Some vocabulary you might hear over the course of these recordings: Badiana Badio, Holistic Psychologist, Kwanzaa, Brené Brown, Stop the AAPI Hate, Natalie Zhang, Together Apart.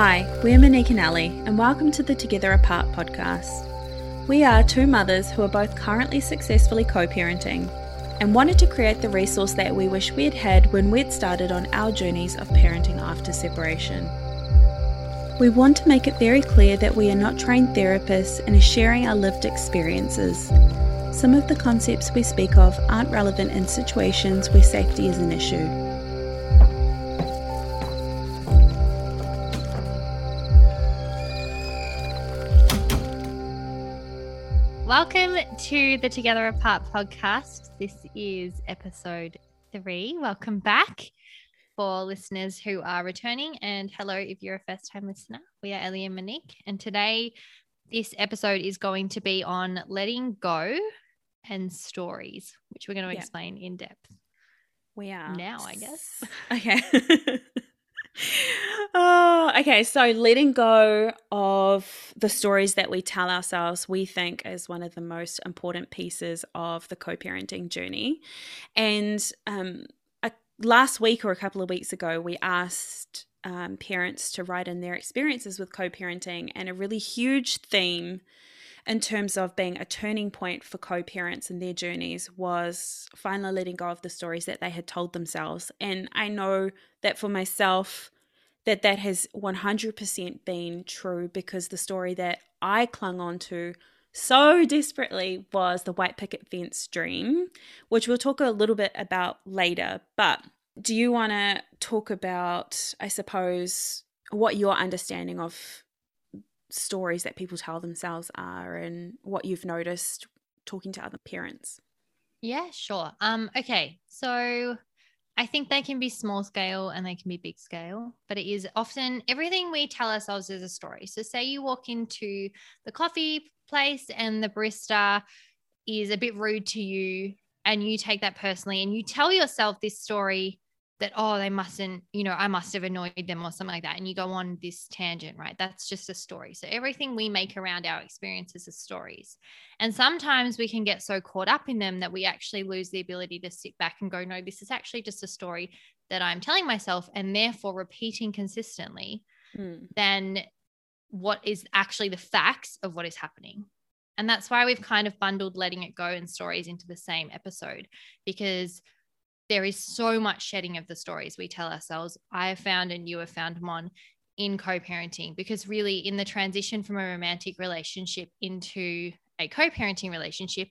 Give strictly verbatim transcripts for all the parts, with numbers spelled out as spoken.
Hi, we're Monique and Ali, and welcome to the Together Apart podcast. We are two mothers who are both currently successfully co-parenting and wanted to create the resource that we wish we'd had when we'd started on our journeys of parenting after separation. We want to make it very clear that we are not trained therapists and are sharing our lived experiences. Some of the concepts we speak of aren't relevant in situations where safety is an issue. Welcome to the Together Apart podcast. This is episode three. Welcome back. For listeners who are returning, and hello if you're a first-time listener, we are Ellie and Monique, and today this episode is going to be on letting go and stories, which we're going to yeah. explain in depth. We are now, I guess. Okay. oh, okay. So letting go of the stories that we tell ourselves, we think, is one of the most important pieces of the co-parenting journey, and um. Last week or a couple of weeks ago, we asked um, parents to write in their experiences with co-parenting, and a really huge theme in terms of being a turning point for co-parents in their journeys was finally letting go of the stories that they had told themselves. And I know that for myself, that that has one hundred percent been true, because the story that I clung on to so desperately was the white picket fence dream, which we'll talk a little bit about later. But do you want to talk about, I suppose, what your understanding of stories that people tell themselves are, and what you've noticed talking to other parents? Yeah, sure. Um, okay. So I think they can be small scale and they can be big scale, but it is often everything we tell ourselves is a story. So say you walk into the coffee place and the barista is a bit rude to you, and you take that personally, and you tell yourself this story that, oh, they mustn't, you know, I must have annoyed them or something like that. And you go on this tangent, right? That's just a story. So everything we make around our experiences is stories. And sometimes we can get so caught up in them that we actually lose the ability to sit back and go, no, this is actually just a story that I'm telling myself, and therefore repeating consistently mm. than what is actually the facts of what is happening. And that's why we've kind of bundled letting it go and stories into the same episode, because there is so much shedding of the stories we tell ourselves. I have found, and you have found, Mon, in co-parenting, because really in the transition from a romantic relationship into a co-parenting relationship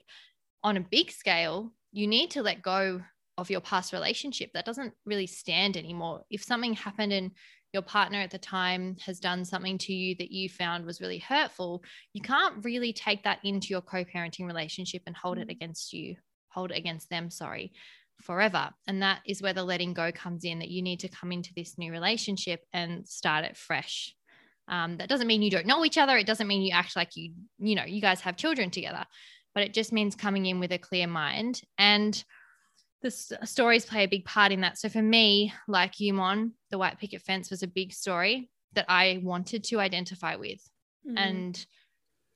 on a big scale, you need to let go of your past relationship. That doesn't really stand anymore. If something happened and your partner at the time has done something to you that you found was really hurtful, you can't really take that into your co-parenting relationship and hold it against you, hold it against them, sorry, forever. And that is where the letting go comes in, that you need to come into this new relationship and start it fresh. Um, that doesn't mean you don't know each other. It doesn't mean you act like you, you know, you guys have children together, but it just means coming in with a clear mind. And the stories play a big part in that. So for me, like you, Mon, the white picket fence was a big story that I wanted to identify with. Mm-hmm. And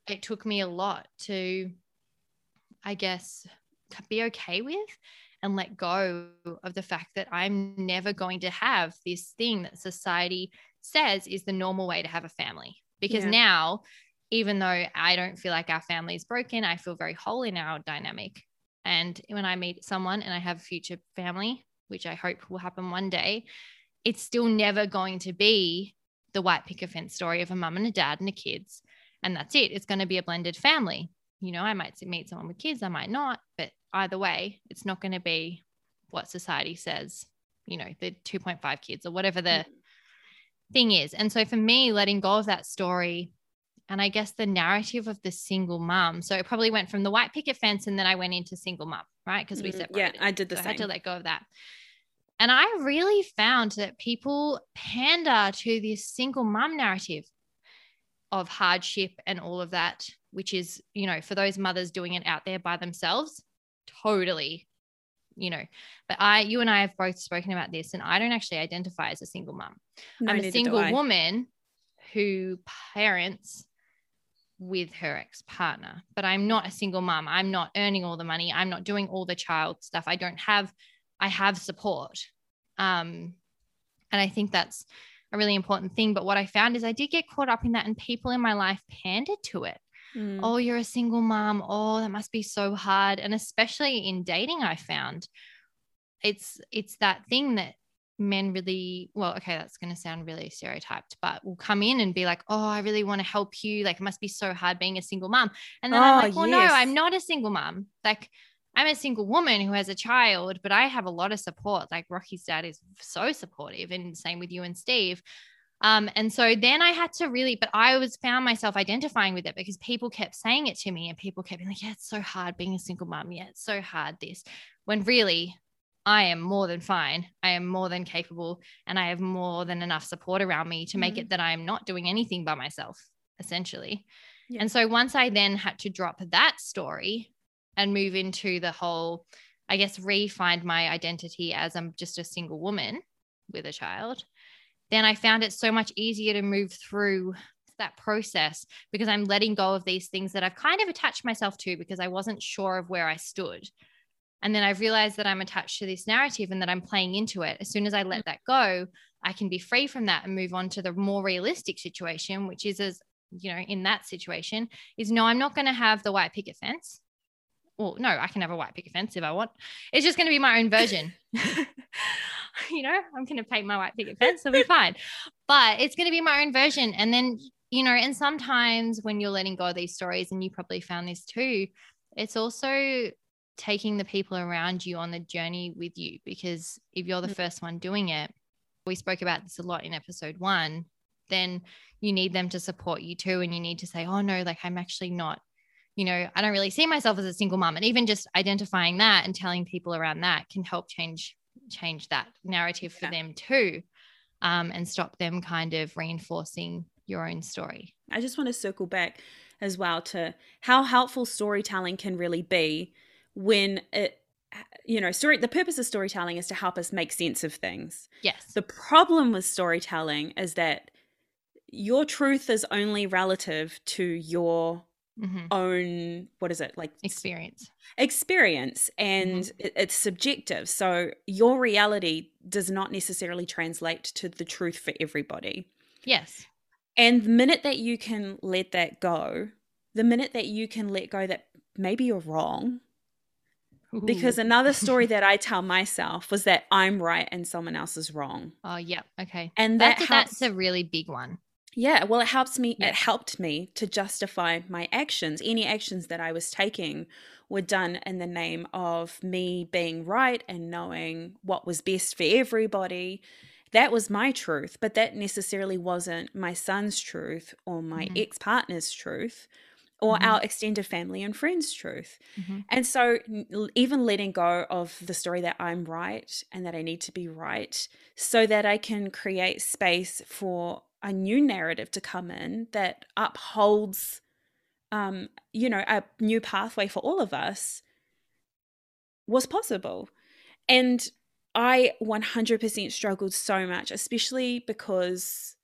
it took me a lot to, I guess, be okay with and let go of the fact that I'm never going to have this thing that society says is the normal way to have a family. Because yeah. now, even though I don't feel like our family is broken, I feel very whole in our dynamic. And when I meet someone and I have a future family, which I hope will happen one day, it's still never going to be the white picket fence story of a mum and a dad and the kids. And that's it. It's going to be a blended family. You know, I might meet someone with kids, I might not, but either way, it's not going to be what society says, you know, the two point five kids or whatever the mm-hmm. thing is. And so for me, letting go of that story, and I guess the narrative of the single mum. So it probably went from the white picket fence, and then I went into single mum, right? Because we separated. Yeah, I did the so same. I had to let go of that. And I really found that people pander to this single mum narrative of hardship and all of that, which is, you know, for those mothers doing it out there by themselves, totally, you know. But I, you and I have both spoken about this, and I don't actually identify as a single mum. No, I'm a single woman who parents with her ex-partner, but I'm not a single mom. I'm not earning all the money. I'm not doing all the child stuff. I don't have, I have support. Um, and I think that's a really important thing. But what I found is I did get caught up in that, and people in my life pandered to it. Mm. Oh, you're a single mom. Oh, that must be so hard. And especially in dating, I found it's, it's that thing that men really, well, okay, that's going to sound really stereotyped, but will come in and be like, oh, I really want to help you. Like, it must be so hard being a single mom. And then oh, I'm like, well, yes. no, I'm not a single mom. Like, I'm a single woman who has a child, but I have a lot of support. Like, Rocky's dad is so supportive, and same with you and Steve. Um, and so then I had to really, but I was found myself identifying with it because people kept saying it to me, and people kept being like, yeah, it's so hard being a single mom. Yeah, it's so hard this, when really I am more than fine. I am more than capable, and I have more than enough support around me to make mm-hmm. it that I'm not doing anything by myself, essentially. Yeah. And so once I then had to drop that story and move into the whole, I guess, re-find my identity as I'm just a single woman with a child, then I found it so much easier to move through that process because I'm letting go of these things that I've kind of attached myself to because I wasn't sure of where I stood. And then I've realized that I'm attached to this narrative and that I'm playing into it. As soon as I let that go, I can be free from that and move on to the more realistic situation, which is, as you know, in that situation is, no, I'm not going to have the white picket fence. Well, no, I can have a white picket fence if I want. It's just going to be my own version. You know, I'm going to paint my white picket fence. It'll be fine. But it's going to be my own version. And then, you know, and sometimes when you're letting go of these stories, and you probably found this too, it's also taking the people around you on the journey with you, because if you're the first one doing it, we spoke about this a lot in episode one, then you need them to support you too. And you need to say, oh no, like I'm actually not, you know, I don't really see myself as a single mom. And even just identifying that and telling people around that can help change, change that narrative for yeah. them too. Um, and stop them kind of reinforcing your own story. I just want to circle back as well to how helpful storytelling can really be. When it, you know, story, the purpose of storytelling is to help us make sense of things. Yes. The problem with storytelling is that your truth is only relative to your mm-hmm. own, what is it? Like experience. Experience. And mm-hmm. it, it's subjective. So your reality does not necessarily translate to the truth for everybody. Yes. And the minute that you can let that go, the minute that you can let go that maybe you're wrong. Ooh. Because another story that I tell myself was that I'm right and someone else is wrong. Oh, yeah. Okay. And that that's, helps, that's a really big one. Yeah. Well, it helps me. Yeah. It helped me to justify my actions. Any actions that I was taking were done in the name of me being right and knowing what was best for everybody. That was my truth, but that necessarily wasn't my son's truth or my mm-hmm. ex-partner's truth. Or mm-hmm. our extended family and friends' truth. Mm-hmm. And so even letting go of the story that I'm right and that I need to be right so that I can create space for a new narrative to come in that upholds, um, you know, a new pathway for all of us was possible. And I one hundred percent struggled so much, especially because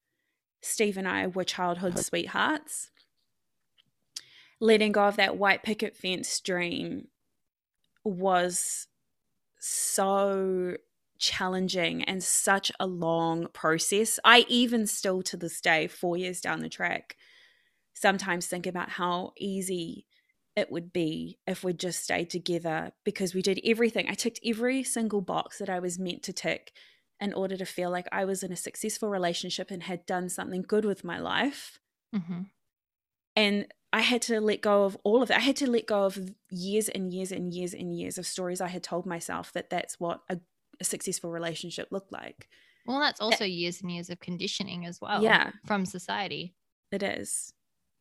Steve and I were childhood sweethearts. Letting go of that white picket fence dream was so challenging and such a long process. I even still to this day, four years down the track, sometimes think about how easy it would be if we just stayed together, because we did everything. I ticked every single box that I was meant to tick in order to feel like I was in a successful relationship and had done something good with my life. Mm-hmm. And I had to let go of all of it. I had to let go of years and years and years and years of stories I had told myself that that's what a, a successful relationship looked like. Well, that's also that, years and years of conditioning as well. Yeah. From society. It is.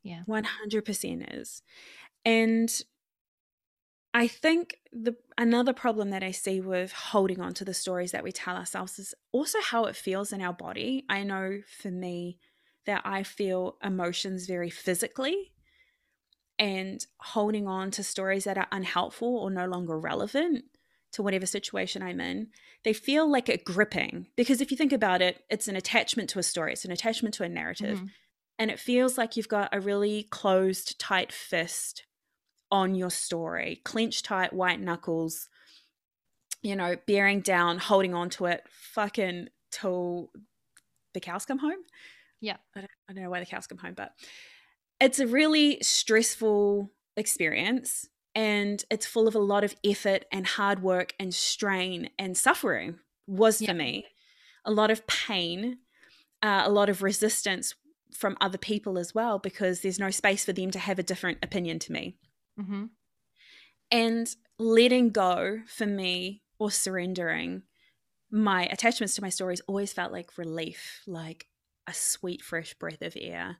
Yeah. one hundred percent is. And I think the another problem that I see with holding on to the stories that we tell ourselves is also how it feels in our body. I know for me that I feel emotions very physically. And holding on to stories that are unhelpful or no longer relevant to whatever situation I'm in, they feel like a gripping. Because if you think about it, it's an attachment to a story. It's an attachment to a narrative. Mm-hmm. And it feels like you've got a really closed, tight fist on your story, clenched tight, white knuckles, you know, bearing down, holding on to it fucking till the cows come home. Yeah. I don't, I don't know why the cows come home, but it's a really stressful experience and it's full of a lot of effort and hard work and strain and suffering was yeah. for me. A lot of pain, uh, a lot of resistance from other people as well, because there's no space for them to have a different opinion to me. Mm-hmm. And letting go for me, or surrendering my attachments to my stories, always felt like relief, like a sweet, fresh breath of air.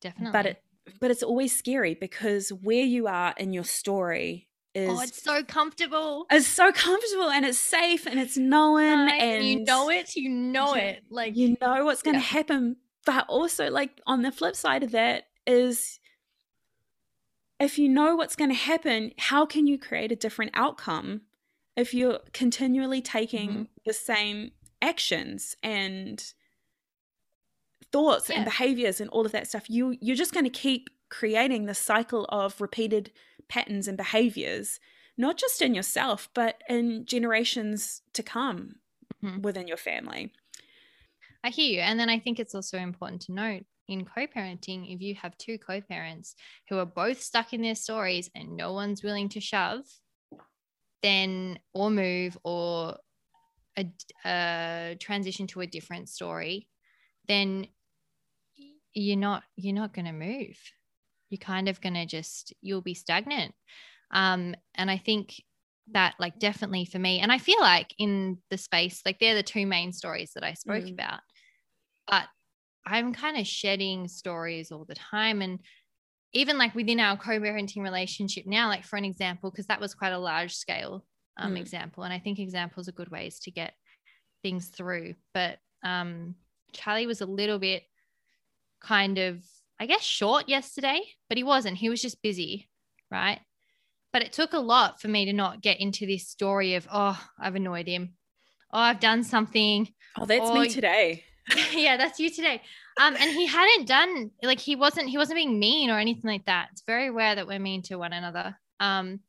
Definitely. But it, but it's always scary because where you are in your story is oh, it's so comfortable. It's so comfortable and it's safe and it's known nice. and you know it, you know you, it, like you know what's going to yeah. happen. But also, like, on the flip side of that is, if you know what's going to happen, how can you create a different outcome if you're continually taking mm-hmm. the same actions and thoughts yeah. and behaviors and all of that stuff? You, you're just going to keep creating the cycle of repeated patterns and behaviors, not just in yourself, but in generations to come mm-hmm. within your family. I hear you. And then I think it's also important to note, in co-parenting, if you have two co-parents who are both stuck in their stories and no one's willing to shove, then or move or a, a transition to a different story, then you're not you're not going to move. You're kind of going to just you'll be stagnant. Um, and I think that, like, definitely for me, and I feel like in the space, like, they're the two main stories that I spoke mm. about, but I'm kind of shedding stories all the time. And even, like, within our co-parenting relationship now, like, for an example, because that was quite a large scale um, mm. example. And I think examples are good ways to get things through. But um, Charlie was a little bit kind of, I guess, short yesterday, but he wasn't, he was just busy. Right. But it took a lot for me to not get into this story of, oh, I've annoyed him. Oh, I've done something. Oh, that's or, me today. yeah, that's you today. Um, and he hadn't done, like, he wasn't, he wasn't being mean or anything like that. It's very rare that we're mean to one another. Um,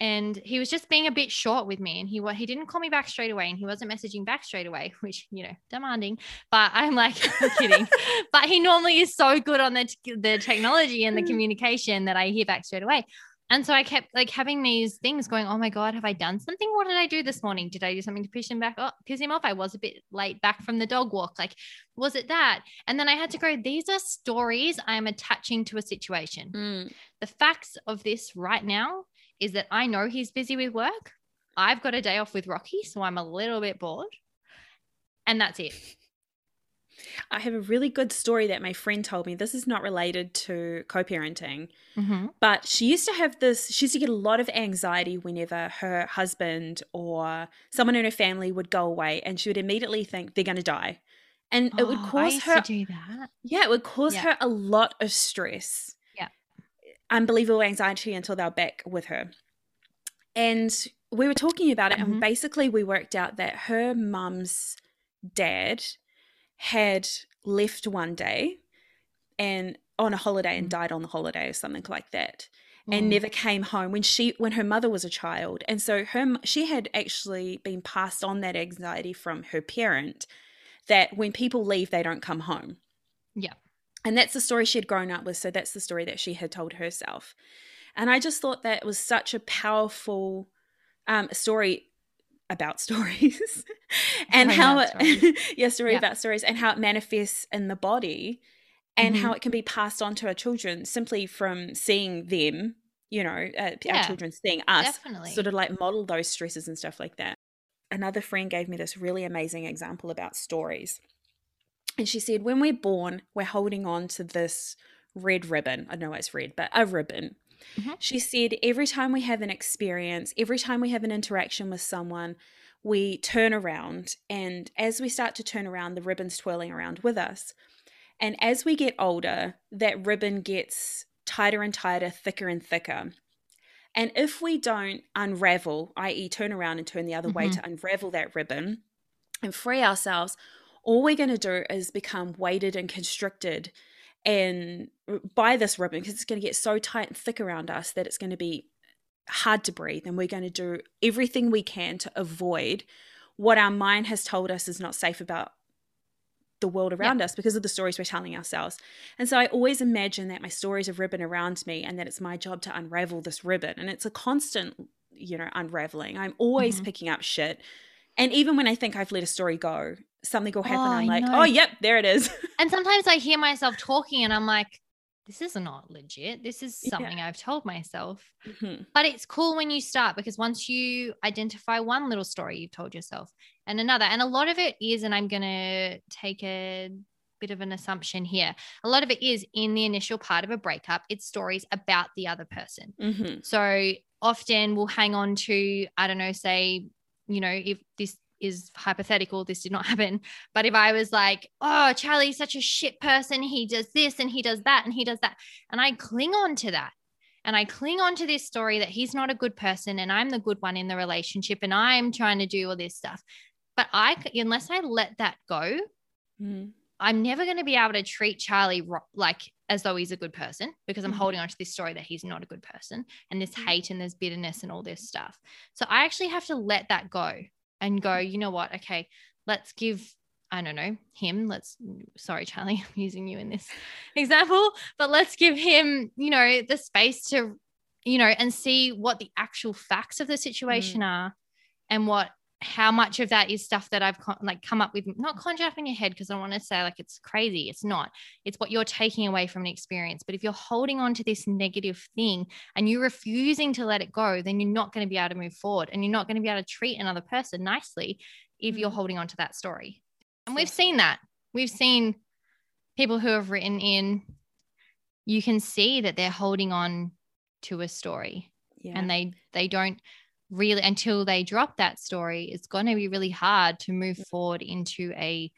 and he was just being a bit short with me, and he, he didn't call me back straight away, and he wasn't messaging back straight away, which, you know, demanding, but I'm like, I'm kidding. But he normally is so good on the, t- the technology and the communication that I hear back straight away. And so I kept, like, having these things going, oh my God, have I done something? What did I do this morning? Did I do something to piss him back up, piss him off? I was a bit late back from the dog walk. Like, was it that? And then I had to go, these are stories I'm attaching to a situation. Mm. The facts of this right now is that I know he's busy with work. I've got a day off with Rocky, so I'm a little bit bored. And that's it. I have a really good story that my friend told me. This is not related to co-parenting, mm-hmm. but she used to have this, she used to get a lot of anxiety whenever her husband or someone in her family would go away, and she would immediately think they're going to die. And oh, it would cause I used her, to do that. yeah, it would cause yeah. her a lot of stress, yeah, unbelievable anxiety until they were back with her. And we were talking about it mm-hmm. and basically we worked out that her mum's dad had left one day and on a holiday and died on the holiday or something like that, and mm. never came home when she when her mother was a child. And so her she had actually been passed on that anxiety from her parent, that when people leave they don't come home. Yeah. And that's the story she had grown up with, so that's the story that she had told herself. And I just thought that was such a powerful um story about stories and oh, how it, right. yeah, story yep. about stories, and how it manifests in the body and mm-hmm. how it can be passed on to our children simply from seeing them, you know, uh, yeah, our children seeing us definitely. sort of like model those stresses and stuff like that. Another friend gave me this really amazing example about stories. And she said, when we're born, we're holding on to this red ribbon. I don't know why it's red, but a ribbon. Mm-hmm. She said every time we have an experience, every time we have an interaction with someone, we turn around, and as we start to turn around, the ribbon's twirling around with us. And as we get older, that ribbon gets tighter and tighter, thicker and thicker. And if we don't unravel, that is turn around and turn the other mm-hmm. way to unravel that ribbon and free ourselves, all we're going to do is become weighted and constricted and by this ribbon, because it's going to get so tight and thick around us that it's going to be hard to breathe, and we're going to do everything we can to avoid what our mind has told us is not safe about the world around yeah. us because of the stories we're telling ourselves. And so I always imagine that my stories of ribbon around me and that it's my job to unravel this ribbon. And it's a constant, you know, unraveling. I'm always mm-hmm. picking up shit. And even when I think I've let a story go, something will happen. Oh, I'm like, no. oh, yep, there it is. And sometimes I hear myself talking and I'm like, this is not legit. This is something yeah. I've told myself. Mm-hmm. But it's cool when you start, because once you identify one little story you've told yourself and another, and a lot of it is, and I'm going to take a bit of an assumption here, a lot of it is in the initial part of a breakup, it's stories about the other person. Mm-hmm. So often we'll hang on to, I don't know, say, you know, if this is hypothetical, this did not happen, but if I was like, oh, Charlie's such a shit person, he does this and he does that and he does that, and I cling on to that and I cling on to this story that he's not a good person and I'm the good one in the relationship and I'm trying to do all this stuff, but I unless I let that go, mm. I'm never going to be able to treat Charlie ro- like as though he's a good person, because I'm mm-hmm. holding on to this story that he's not a good person and this mm-hmm. hate and this bitterness and all this stuff. So I actually have to let that go and go, you know what? Okay, let's give, I don't know, him, let's, sorry, Charlie, I'm using you in this example, but let's give him, you know, the space to, you know, and see what the actual facts of the situation mm. are and what, how much of that is stuff that I've con- like come up with, not conjure up in your head, because I want to say like it's crazy. It's not. It's what you're taking away from an experience. But if you're holding on to this negative thing and you're refusing to let it go, then you're not going to be able to move forward and you're not going to be able to treat another person nicely if you're holding on to that story. And we've seen that. We've seen people who have written in, you can see that they're holding on to a story yeah. and they they don't really, until they drop that story, it's going to be really hard to move forward into a,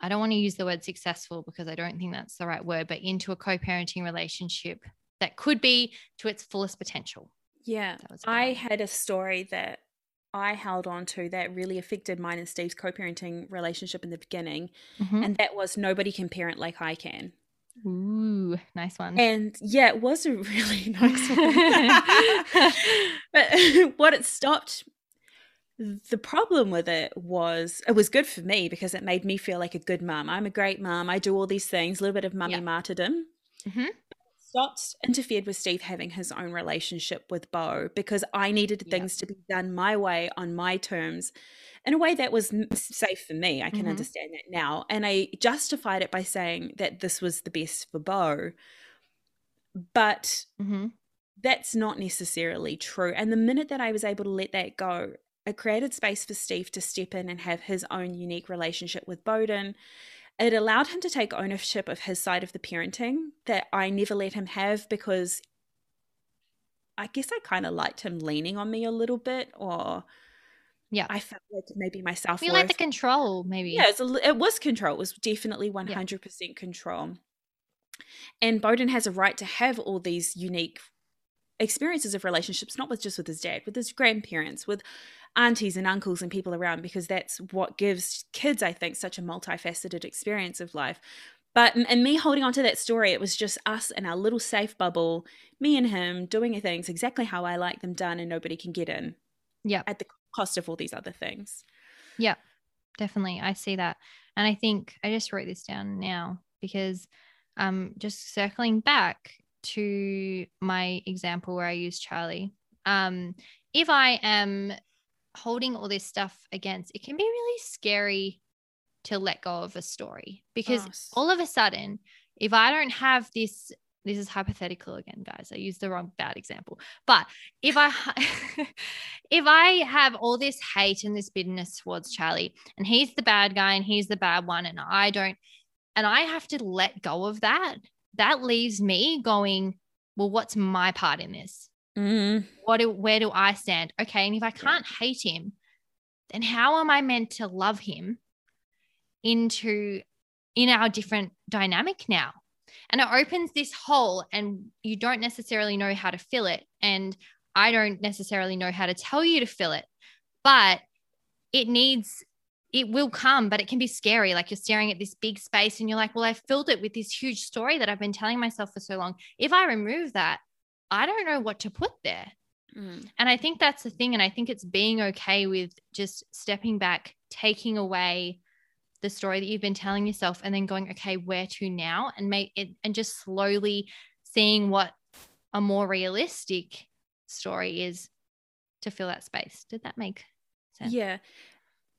I don't want to use the word successful because I don't think that's the right word, but into a co-parenting relationship that could be to its fullest potential. Yeah. I had a story that I held on to that really affected mine and Steve's co-parenting relationship in the beginning. Mm-hmm. And that was, nobody can parent like I can. Ooh, nice one. And yeah, it was a really nice one. But what it stopped, the problem with it was, it was good for me because it made me feel like a good mum. I'm a great mum. I do all these things, a little bit of mummy yeah. martyrdom. Mm-hmm. It stopped, interfered with Steve having his own relationship with Beau, because I needed yeah. things to be done my way on my terms in a way that was safe for me. I can mm-hmm. understand that now. And I justified it by saying that this was the best for Beau, but mm-hmm. that's not necessarily true. And the minute that I was able to let that go, it created space for Steve to step in and have his own unique relationship with Bowden. It allowed him to take ownership of his side of the parenting that I never let him have, because I guess I kind of liked him leaning on me a little bit, or yeah, I felt like maybe myself. You like the control, maybe. Yeah, it was, a, it was control. It was definitely one hundred percent control. And Bowden has a right to have all these unique experiences of relationships, not with just with his dad, with his grandparents, with aunties and uncles and people around, because that's what gives kids, I think, such a multifaceted experience of life. But and me holding on to that story, it was just us and our little safe bubble, me and him doing things exactly how I like them done, and nobody can get in. Yeah, at the cost of all these other things. Yeah, definitely. I see that. And I think I just wrote this down now because um, just circling back to my example where I used Charlie, um, if I am holding all this stuff against, it can be really scary to let go of a story, because oh. all of a sudden, if I don't have this, this is hypothetical again, guys, I used the wrong bad example, but if I, if I have all this hate and this bitterness towards Charlie, and he's the bad guy and he's the bad one, and I don't, and I have to let go of that, that leaves me going, well, what's my part in this? Mm-hmm. What do, where do I stand? Okay. And if I can't yeah. hate him, then how am I meant to love him into, in our different dynamic now? And it opens this hole and you don't necessarily know how to fill it. And I don't necessarily know how to tell you to fill it, but it needs, it will come, but it can be scary. Like you're staring at this big space and you're like, well, I filled it with this huge story that I've been telling myself for so long. If I remove that, I don't know what to put there. Mm. And I think that's the thing. And I think it's being okay with just stepping back, taking away the story that you've been telling yourself, and then going, okay, where to now, and make it, and just slowly seeing what a more realistic story is to fill that space. Did that make sense? Yeah.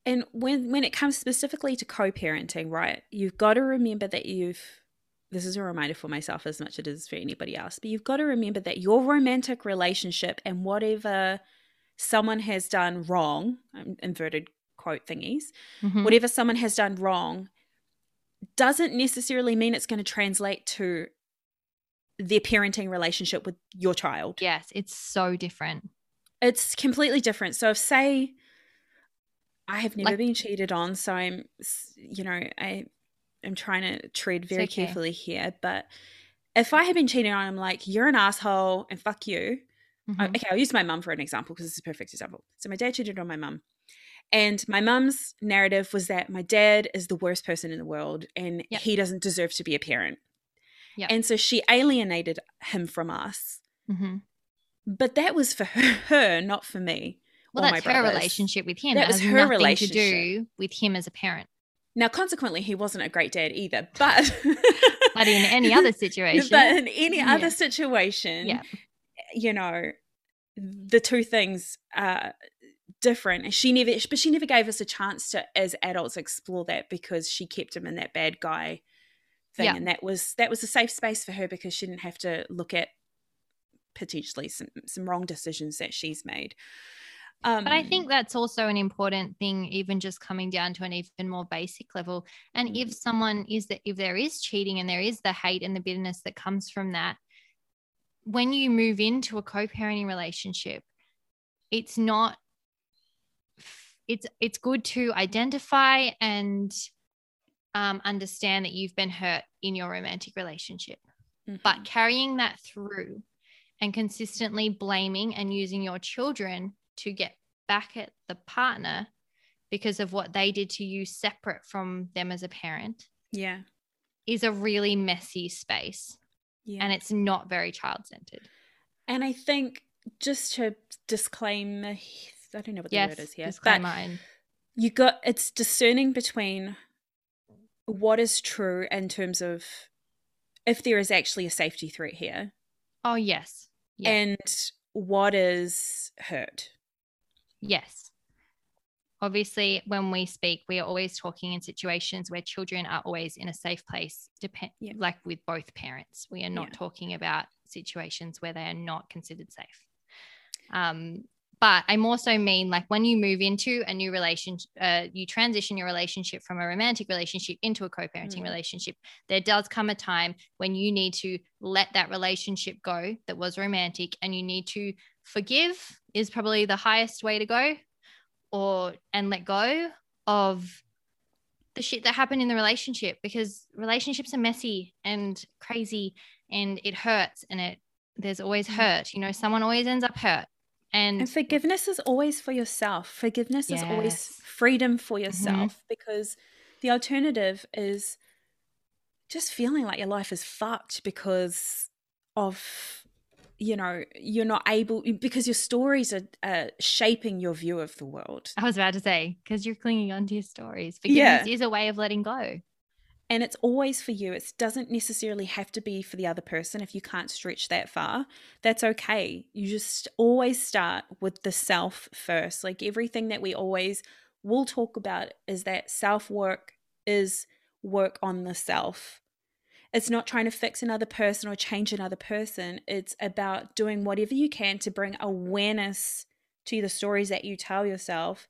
And when, when it comes specifically to co-parenting, right, you've got to remember that you've, this is a reminder for myself as much as it is for anybody else, but you've got to remember that your romantic relationship and whatever someone has done wrong, inverted quote thingies, mm-hmm. whatever someone has done wrong doesn't necessarily mean it's going to translate to their parenting relationship with your child. Yes, it's so different. It's completely different. So if, say, I have never like, been cheated on, so I'm, you know, I am trying to tread very okay. carefully here, but if I had been cheated on, I'm like, you're an asshole and fuck you. Mm-hmm. Okay, I'll use my mum for an example because it's a perfect example. So my dad cheated on my mum, and my mum's narrative was that my dad is the worst person in the world and yep. he doesn't deserve to be a parent. Yep. And so she alienated him from us. Mm-hmm. But that was for her, her not for me. Well, that's her relationship with him. That was her relationship to do with him as a parent. Now, consequently, he wasn't a great dad either, but but in any other situation, but in any yeah. other situation, yeah. you know, the two things are different. She never, but she never gave us a chance to, as adults, explore that because she kept him in that bad guy thing, yeah. and that was that was a safe space for her because she didn't have to look at potentially some some wrong decisions that she's made. Um, but I think that's also an important thing, even just coming down to an even more basic level. And if someone is that, if there is cheating and there is the hate and the bitterness that comes from that, when you move into a co-parenting relationship, it's not, it's, it's good to identify and um, understand that you've been hurt in your romantic relationship, mm-hmm. but carrying that through and consistently blaming and using your children to get back at the partner because of what they did to you separate from them as a parent, yeah, is a really messy space. Yeah. And it's not very child-centered. And I think, just to disclaim, I don't know what the yes, word is here, disclaimer, but you got, it's discerning between what is true in terms of if there is actually a safety threat here. Oh, yes. Yeah. And what is hurt. Yes. Obviously, when we speak, we are always talking in situations where children are always in a safe place, depend- yeah. like with both parents. We are not yeah. talking about situations where they are not considered safe. Um, but I more so mean, like, when you move into a new relationship, uh, you transition your relationship from a romantic relationship into a co-parenting mm. relationship, there does come a time when you need to let that relationship go that was romantic, and you need to forgive is probably the highest way to go, or and let go of the shit that happened in the relationship, because relationships are messy and crazy, and it hurts, and it there's always hurt. You know, someone always ends up hurt. And, and forgiveness is always for yourself. Forgiveness yes. is always freedom for yourself, mm-hmm. because the alternative is just feeling like your life is fucked because of, you know, you're not able, because your stories are uh, shaping your view of the world. I was about to say, because you're clinging onto your stories. Forgiveness yeah. is a way of letting go. And it's always for you. It doesn't necessarily have to be for the other person. If you can't stretch that far, that's okay. You just always start with the self first. Like, everything that we always will talk about is that self-work is work on the self. It's not trying to fix another person or change another person. It's about doing whatever you can to bring awareness to the stories that you tell yourself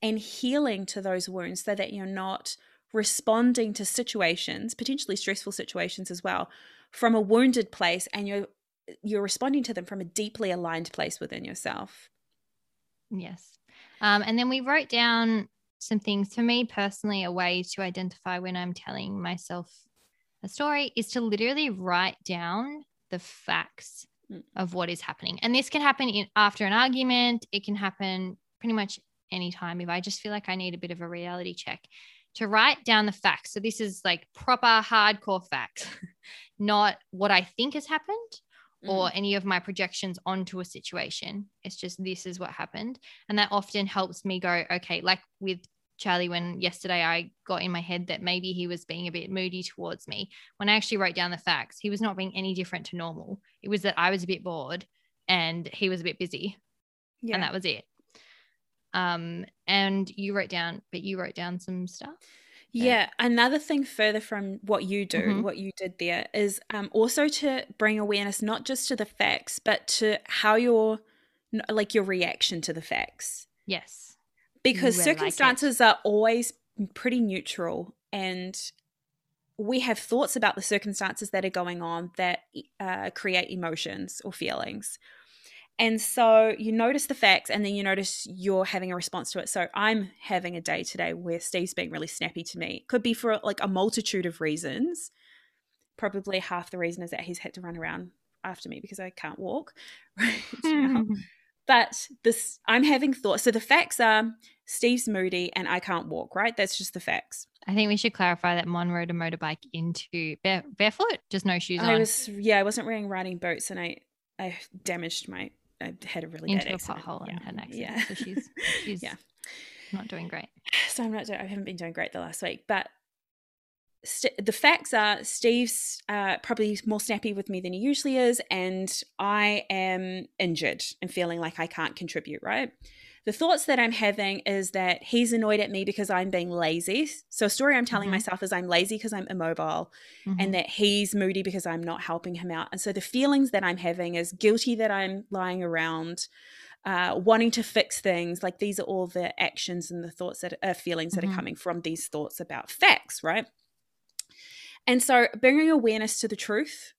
and healing to those wounds, so that you're not responding to situations, potentially stressful situations as well, from a wounded place, and you're you're responding to them from a deeply aligned place within yourself. Yes. Um, and then we wrote down some things. For me personally, a way to identify when I'm telling myself a story is to literally write down the facts of what is happening. And this can happen in, after an argument. It can happen pretty much any time. If I just feel like I need a bit of a reality check, to write down the facts. So this is like proper hardcore facts, not what I think has happened or mm. any of my projections onto a situation. It's just, this is what happened. And that often helps me go, okay, like with Charlie when yesterday I got in my head that maybe he was being a bit moody towards me. When I actually wrote down the facts, he was not being any different to normal. It was that I was a bit bored and he was a bit busy. Yeah. And that was it. Um, and you wrote down, but you wrote down some stuff. Yeah. Another thing further from what you do, mm-hmm. what you did there is um, also to bring awareness, not just to the facts, but to how your, like your reaction to the facts. Yes. Because well, circumstances like are always pretty neutral, and we have thoughts about the circumstances that are going on that uh, create emotions or feelings. And so you notice the facts, and then you notice you're having a response to it. So I'm having a day today where Steve's being really snappy to me. Could be for like a multitude of reasons. Probably half the reason is that he's had to run around after me because I can't walk right now. But this, I'm having thoughts. So the facts are Steve's moody and I can't walk, right? That's just the facts. I think we should clarify that Mon rode a motorbike into bare, barefoot, just no shoes I on. Was, yeah, I wasn't wearing riding boots, and I, I damaged my – I had a really into bad accident. Into a pothole yeah. and had an accident. Yeah. So she's, she's yeah. not doing great. So I'm not doing – I haven't been doing great the last week. But st- the facts are Steve's uh, probably more snappy with me than he usually is, and I am injured and feeling like I can't contribute, right? The thoughts that I'm having is that he's annoyed at me because I'm being lazy. So a story I'm telling mm-hmm. myself is I'm lazy because I'm immobile, mm-hmm. and that he's moody because I'm not helping him out. And so the feelings that I'm having is guilty that I'm lying around, uh, wanting to fix things. Like these are all the actions and the thoughts that are uh, feelings mm-hmm. that are coming from these thoughts about facts, right? And so bringing awareness to the truth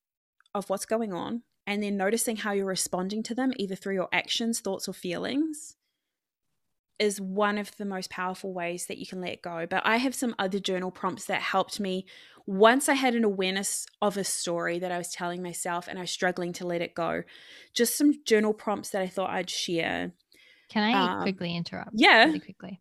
of what's going on, and then noticing how you're responding to them, either through your actions, thoughts, or feelings, is one of the most powerful ways that you can let go. But I have some other journal prompts that helped me once I had an awareness of a story that I was telling myself and I was struggling to let it go. Just some journal prompts that I thought I'd share. Can I um, quickly interrupt? Yeah. Really quickly.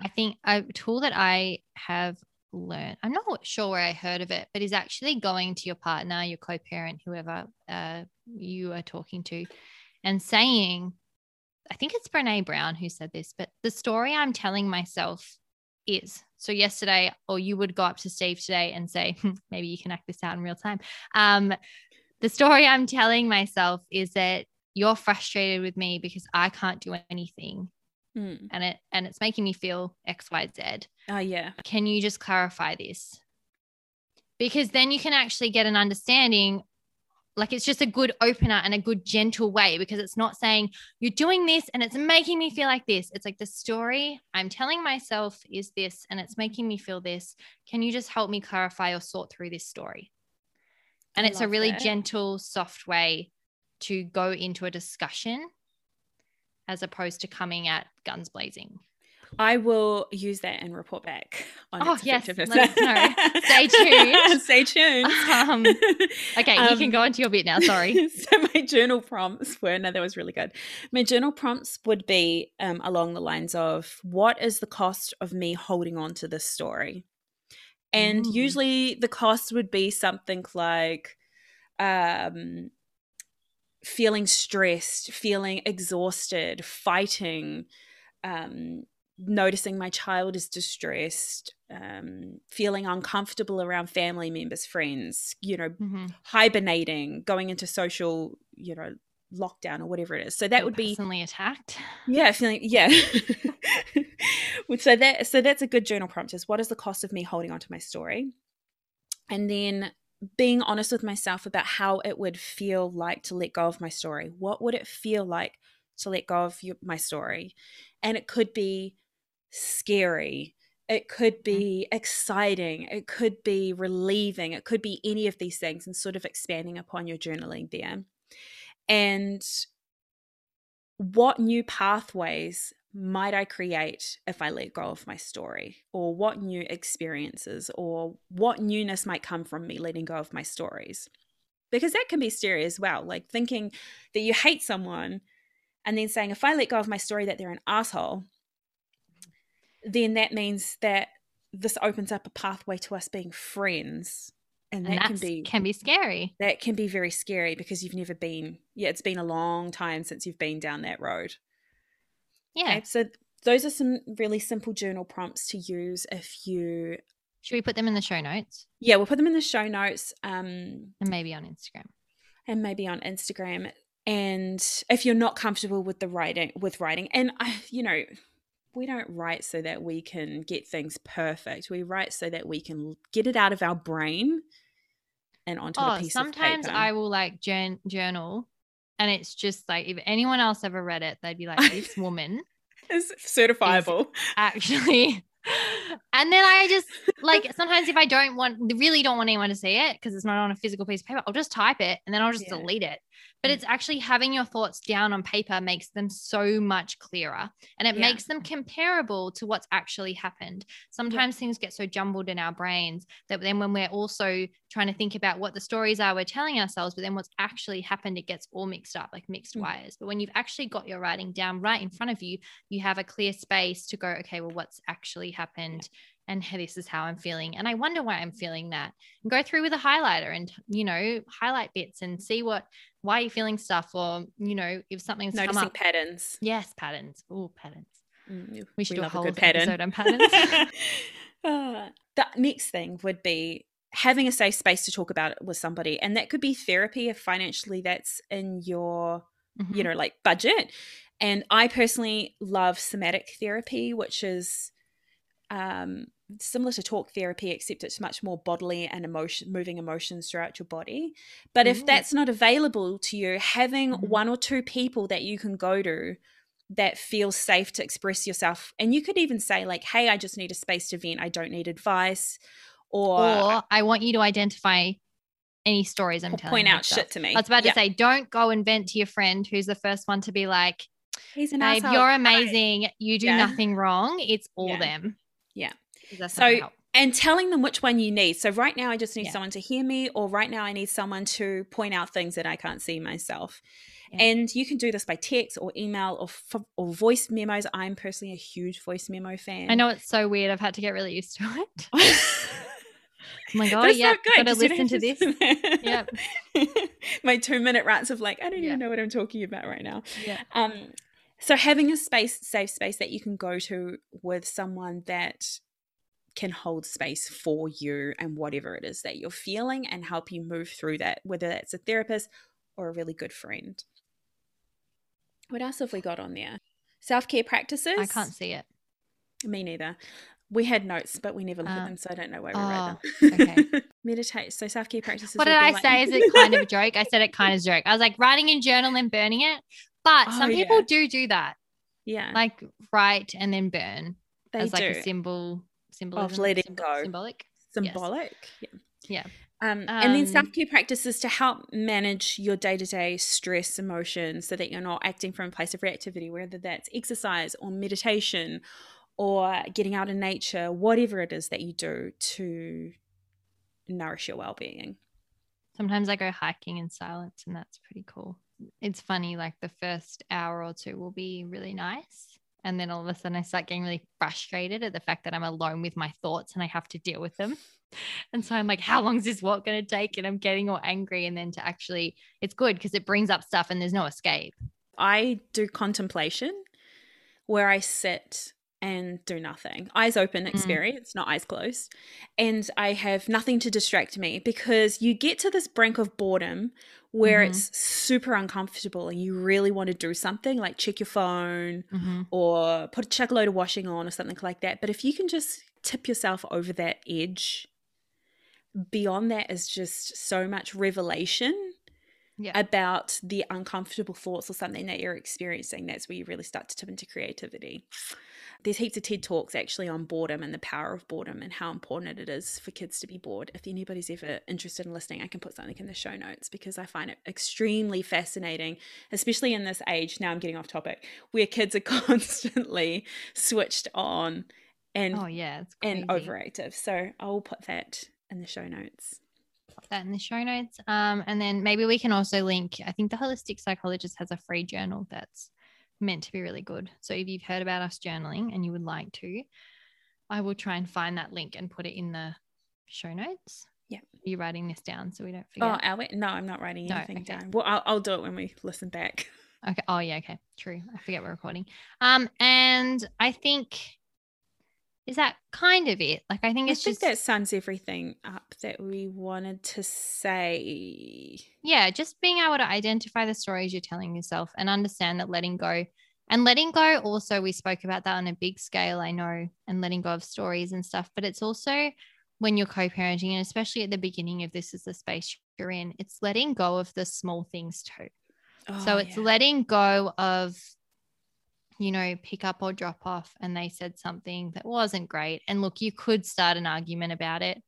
I think a tool that I have learned, I'm not sure where I heard of it, but is actually going to your partner, your co-parent, whoever uh, you are talking to, and saying, I think it's Brené Brown who said this, but the story I'm telling myself is, so yesterday, or you would go up to Steve today and say, maybe you can act this out in real time. Um, the story I'm telling myself is that you're frustrated with me because I can't do anything. Mm. And it, and it's making me feel X, Y, Z. Oh yeah. Can you just clarify this? Because then you can actually get an understanding. Like it's just a good opener and a good gentle way, because it's not saying you're doing this and it's making me feel like this. It's like the story I'm telling myself is this and it's making me feel this. Can you just help me clarify or sort through this story? And I it's a really that. gentle, soft way to go into a discussion as opposed to coming at guns blazing. I will use that and report back on oh, its effectiveness. Yes. Let us know. Stay tuned. Stay tuned. Um, okay, um, you can go into your bit now. Sorry. So my journal prompts were, no, that was really good. My journal prompts would be um, along the lines of, what is the cost of me holding on to this story? And mm. usually the cost would be something like um, feeling stressed, feeling exhausted, fighting, um, noticing my child is distressed, um, feeling uncomfortable around family members, friends, you know, mm-hmm. hibernating, going into social, you know, lockdown or whatever it is. So that would be personally attacked. Yeah, feeling yeah. so that so that's a good journal prompt, is what is the cost of me holding on to my story? And then being honest with myself about how it would feel like to let go of my story. What would it feel like to let go of your, my story? And it could be scary, it could be exciting, it could be relieving, it could be any of these things, and sort of expanding upon your journaling there. And what new pathways might I create if I let go of my story? Or what new experiences or what newness might come from me letting go of my stories? Because that can be scary as well, like thinking that you hate someone and then saying, if I let go of my story that they're an asshole, then that means that this opens up a pathway to us being friends. And, and that can be can be scary. That can be very scary because you've never been – yeah, it's been a long time since you've been down that road. Yeah. Okay, so those are some really simple journal prompts to use if you... Should we put them in the show notes? Yeah, we'll put them in the show notes. Um, and maybe on Instagram. And maybe on Instagram. And if you're not comfortable with the writing, with writing, and I, you know, we don't write so that we can get things perfect. We write so that we can get it out of our brain and onto oh, a piece of paper. Sometimes I will like jour- journal, and it's just like, if anyone else ever read it, they'd be like, this woman is certifiable, is actually. And then I just like, sometimes if I don't want, really don't want anyone to see it because it's not on a physical piece of paper, I'll just type it and then I'll just yeah. delete it. But it's actually having your thoughts down on paper makes them so much clearer, and it yeah. makes them comparable to what's actually happened. Sometimes yeah. things get so jumbled in our brains that then when we're also trying to think about what the stories are we're telling ourselves, but then what's actually happened, it gets all mixed up, like mixed mm. wires. But when you've actually got your writing down right in front of you, you have a clear space to go, okay, well, what's actually happened? Yeah. And hey, this is how I'm feeling. And I wonder why I'm feeling that. And go through with a highlighter and, you know, highlight bits and see what, why you're feeling stuff, or, you know, if something's noticing come up. patterns. Yes, patterns. Oh, patterns. Mm, we should we do a whole a episode on patterns. uh, the next thing would be having a safe space to talk about it with somebody. And that could be therapy if financially that's in your, mm-hmm. you know, like budget. And I personally love somatic therapy, which is um, similar to talk therapy, except it's much more bodily and emotion, moving emotions throughout your body. But if mm. that's not available to you, having mm. one or two people that you can go to that feel safe to express yourself. And you could even say like, hey, I just need a space to vent. I don't need advice. Or, or I want you to identify any stories I'm telling. Point out myself. Shit to me. I was about yeah. to say, don't go and vent to your friend who's the first one to be like, he's an babe, asshole. You're amazing. Right. You do yeah. nothing wrong. It's all yeah. them. Yeah. So, and telling them which one you need. So right now I just need yeah. someone to hear me, or right now I need someone to point out things that I can't see myself. Yeah. And you can do this by text or email or f- or voice memos. I'm personally a huge voice memo fan. I know, it's so weird. I've had to get really used to it. Oh my God, yeah, gotta listen to this. Yep. My two minute rants of like, I don't yeah. even know what I'm talking about right now. Yeah. Um. So having a space, safe space that you can go to with someone that can hold space for you and whatever it is that you're feeling and help you move through that, whether that's a therapist or a really good friend. What else have we got on there? Self-care practices. I can't see it. Me neither. We had notes, but we never looked um, at them, so I don't know why we oh, read them. Okay. Meditate. So self-care practices. What did I like- say? Is it kind of a joke? I said it kind of joke. I was like writing in journal and burning it, but oh, some people yeah. do do that. Yeah. Like write and then burn. They as like do. a symbol. Of letting Symb- go. Symbolic. Symbolic. Yes. Yeah. yeah. Um, um, and then self-care practices to help manage your day-to-day stress, emotions, so that you're not acting from a place of reactivity, whether that's exercise or meditation or getting out in nature, whatever it is that you do to nourish your well-being. Sometimes I go hiking in silence, and that's pretty cool. It's funny, like the first hour or two will be really nice. And then all of a sudden I start getting really frustrated at the fact that I'm alone with my thoughts and I have to deal with them. And so I'm like, how long is this walk going to take? And I'm getting all angry. And then to actually, it's good because it brings up stuff and there's no escape. I do contemplation where I sit and do nothing. Eyes open experience, mm. not eyes closed. And I have nothing to distract me, because you get to this brink of boredom where mm-hmm. it's super uncomfortable and you really want to do something like check your phone mm-hmm. or put a chuck load of washing on or something like that. But if you can just tip yourself over that edge, beyond that is just so much revelation yeah. about the uncomfortable thoughts or something that you're experiencing. That's where you really start to tip into creativity. There's heaps of TED Talks actually on boredom and the power of boredom and how important it is for kids to be bored. If anybody's ever interested in listening, I can put something in the show notes, because I find it extremely fascinating, especially in this age. Now I'm getting off topic, where kids are constantly switched on and oh yeah, it's crazy. And overactive. So I'll put that in the show notes. Put that in the show notes. Um, and then maybe we can also link, I think the Holistic Psychologist has a free journal that's meant to be really good. So if you've heard about us journaling and you would like to, I will try and find that link and put it in the show notes. Yeah. Are you writing this down so we don't forget? Oh, are we? No, I'm not writing anything no, okay. down. Well, I'll, I'll do it when we listen back. Okay. Oh yeah. Okay. True. I forget we're recording. Um, and I think, is that kind of it? Like, I think it's I think just that sums everything up that we wanted to say. Yeah. Just being able to identify the stories you're telling yourself and understand that letting go and letting go. Also, we spoke about that on a big scale, I know, and letting go of stories and stuff, but it's also when you're co-parenting, and especially at the beginning of this is the space you're in, it's letting go of the small things too. Oh, so it's yeah. letting go of, you know, pick up or drop off, and they said something that wasn't great. And look, you could start an argument about it,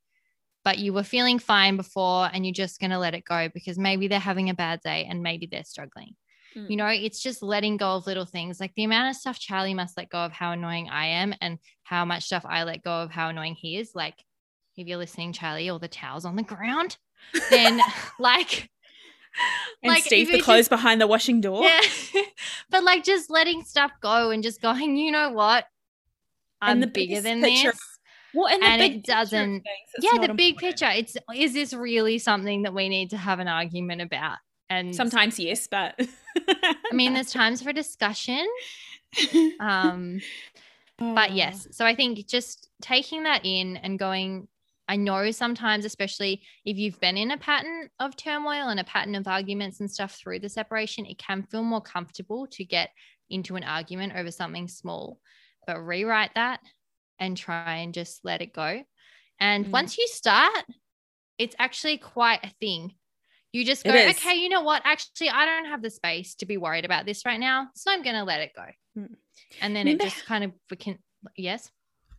but you were feeling fine before and you're just going to let it go because maybe they're having a bad day and maybe they're struggling. Mm. You know, it's just letting go of little things. Like the amount of stuff Charlie must let go of how annoying I am and how much stuff I let go of how annoying he is. Like if you're listening, Charlie, all the towels on the ground, then like... And like, Steve, the clothes just, behind the washing door. Yeah. But like just letting stuff go and just going, you know what? I'm and bigger than picture. This. Well, and, and the big it doesn't. Things, yeah, the big important. Picture. It's is this really something that we need to have an argument about? And sometimes yes, but I mean, there's times for discussion. Um, oh. But yes, so I think just taking that in and going. I know sometimes, especially if you've been in a pattern of turmoil and a pattern of arguments and stuff through the separation, it can feel more comfortable to get into an argument over something small, but rewrite that and try and just let it go. And mm. once you start, it's actually quite a thing. You just go, okay, you know what? Actually, I don't have the space to be worried about this right now, so I'm going to let it go. Mm. And then Remember- it just kind of, we can, yes.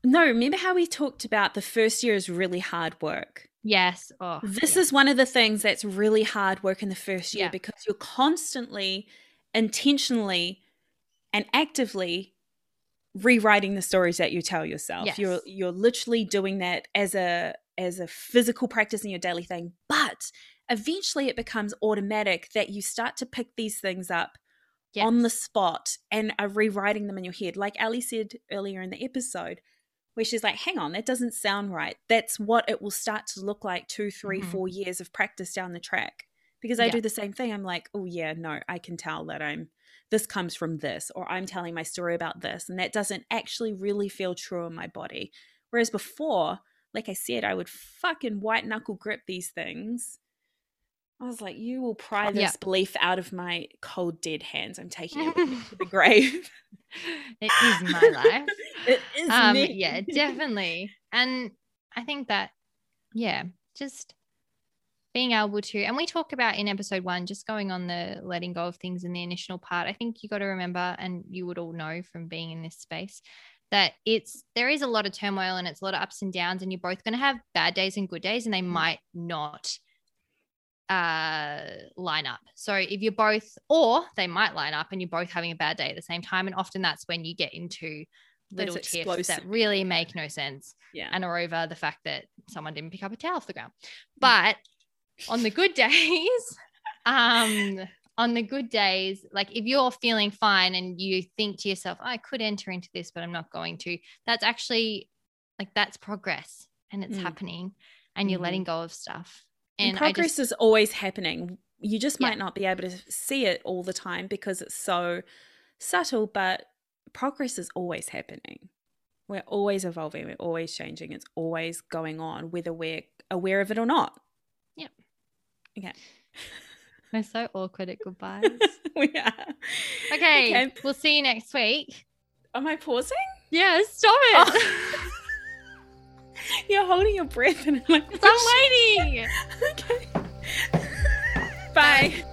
No, remember how we talked about the first year is really hard work? Yes. Oh, this yeah. is one of the things that's really hard work in the first year yeah. because you're constantly, intentionally and actively rewriting the stories that you tell yourself. Yes. You're you're literally doing that as a as a physical practice in your daily thing. But eventually it becomes automatic that you start to pick these things up yes. on the spot and are rewriting them in your head. Like Ali said earlier in the episode, where she's like, hang on, that doesn't sound right. That's what it will start to look like two, three, mm-hmm. four years of practice down the track. Because I yeah. do the same thing. I'm like, oh yeah, no, I can tell that I'm, this comes from this, or I'm telling my story about this. And that doesn't actually really feel true in my body. Whereas before, like I said, I would fucking white knuckle grip these things. I was like, you will pry this yeah. belief out of my cold, dead hands. I'm taking it with me to the grave. It is my life. It is um, me. Yeah, definitely. And I think that, yeah, just being able to, and we talk about in episode one, just going on the letting go of things in the initial part. I think you got to remember, and you would all know from being in this space, that it's there is a lot of turmoil and it's a lot of ups and downs, and you're both going to have bad days and good days, and they might not uh line up. So if you're both, or they might line up and you're both having a bad day at the same time, and often that's when you get into little tiffs that really make no sense yeah. and are over the fact that someone didn't pick up a towel off the ground. But on the good days, um on the good days, like if you're feeling fine and you think to yourself, I could enter into this but I'm not going to, that's actually like that's progress and it's mm. happening and you're mm. letting go of stuff. And, and progress just, is always happening. You just might yeah. not be able to see it all the time because it's so subtle, but progress is always happening. We're always evolving. We're always changing. It's always going on, whether we're aware of it or not. Yep. Okay. We're so awkward at goodbyes. We are. Okay, okay. We'll see you next week. Am I pausing? Yes. Yeah, stop it. Oh. You're holding your breath and I'm like, I'm waiting. Okay. Bye. Bye.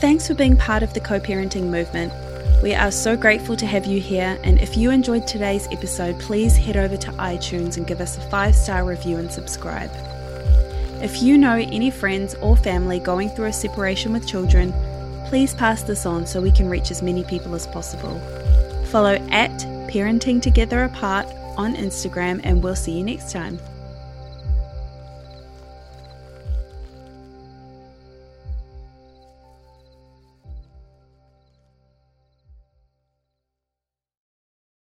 Thanks for being part of the co-parenting movement. We are so grateful to have you here, and if you enjoyed today's episode, please head over to iTunes and give us a five-star review and subscribe. If you know any friends or family going through a separation with children, please pass this on so we can reach as many people as possible. Follow at Parenting Together Apart on Instagram, and we'll see you next time.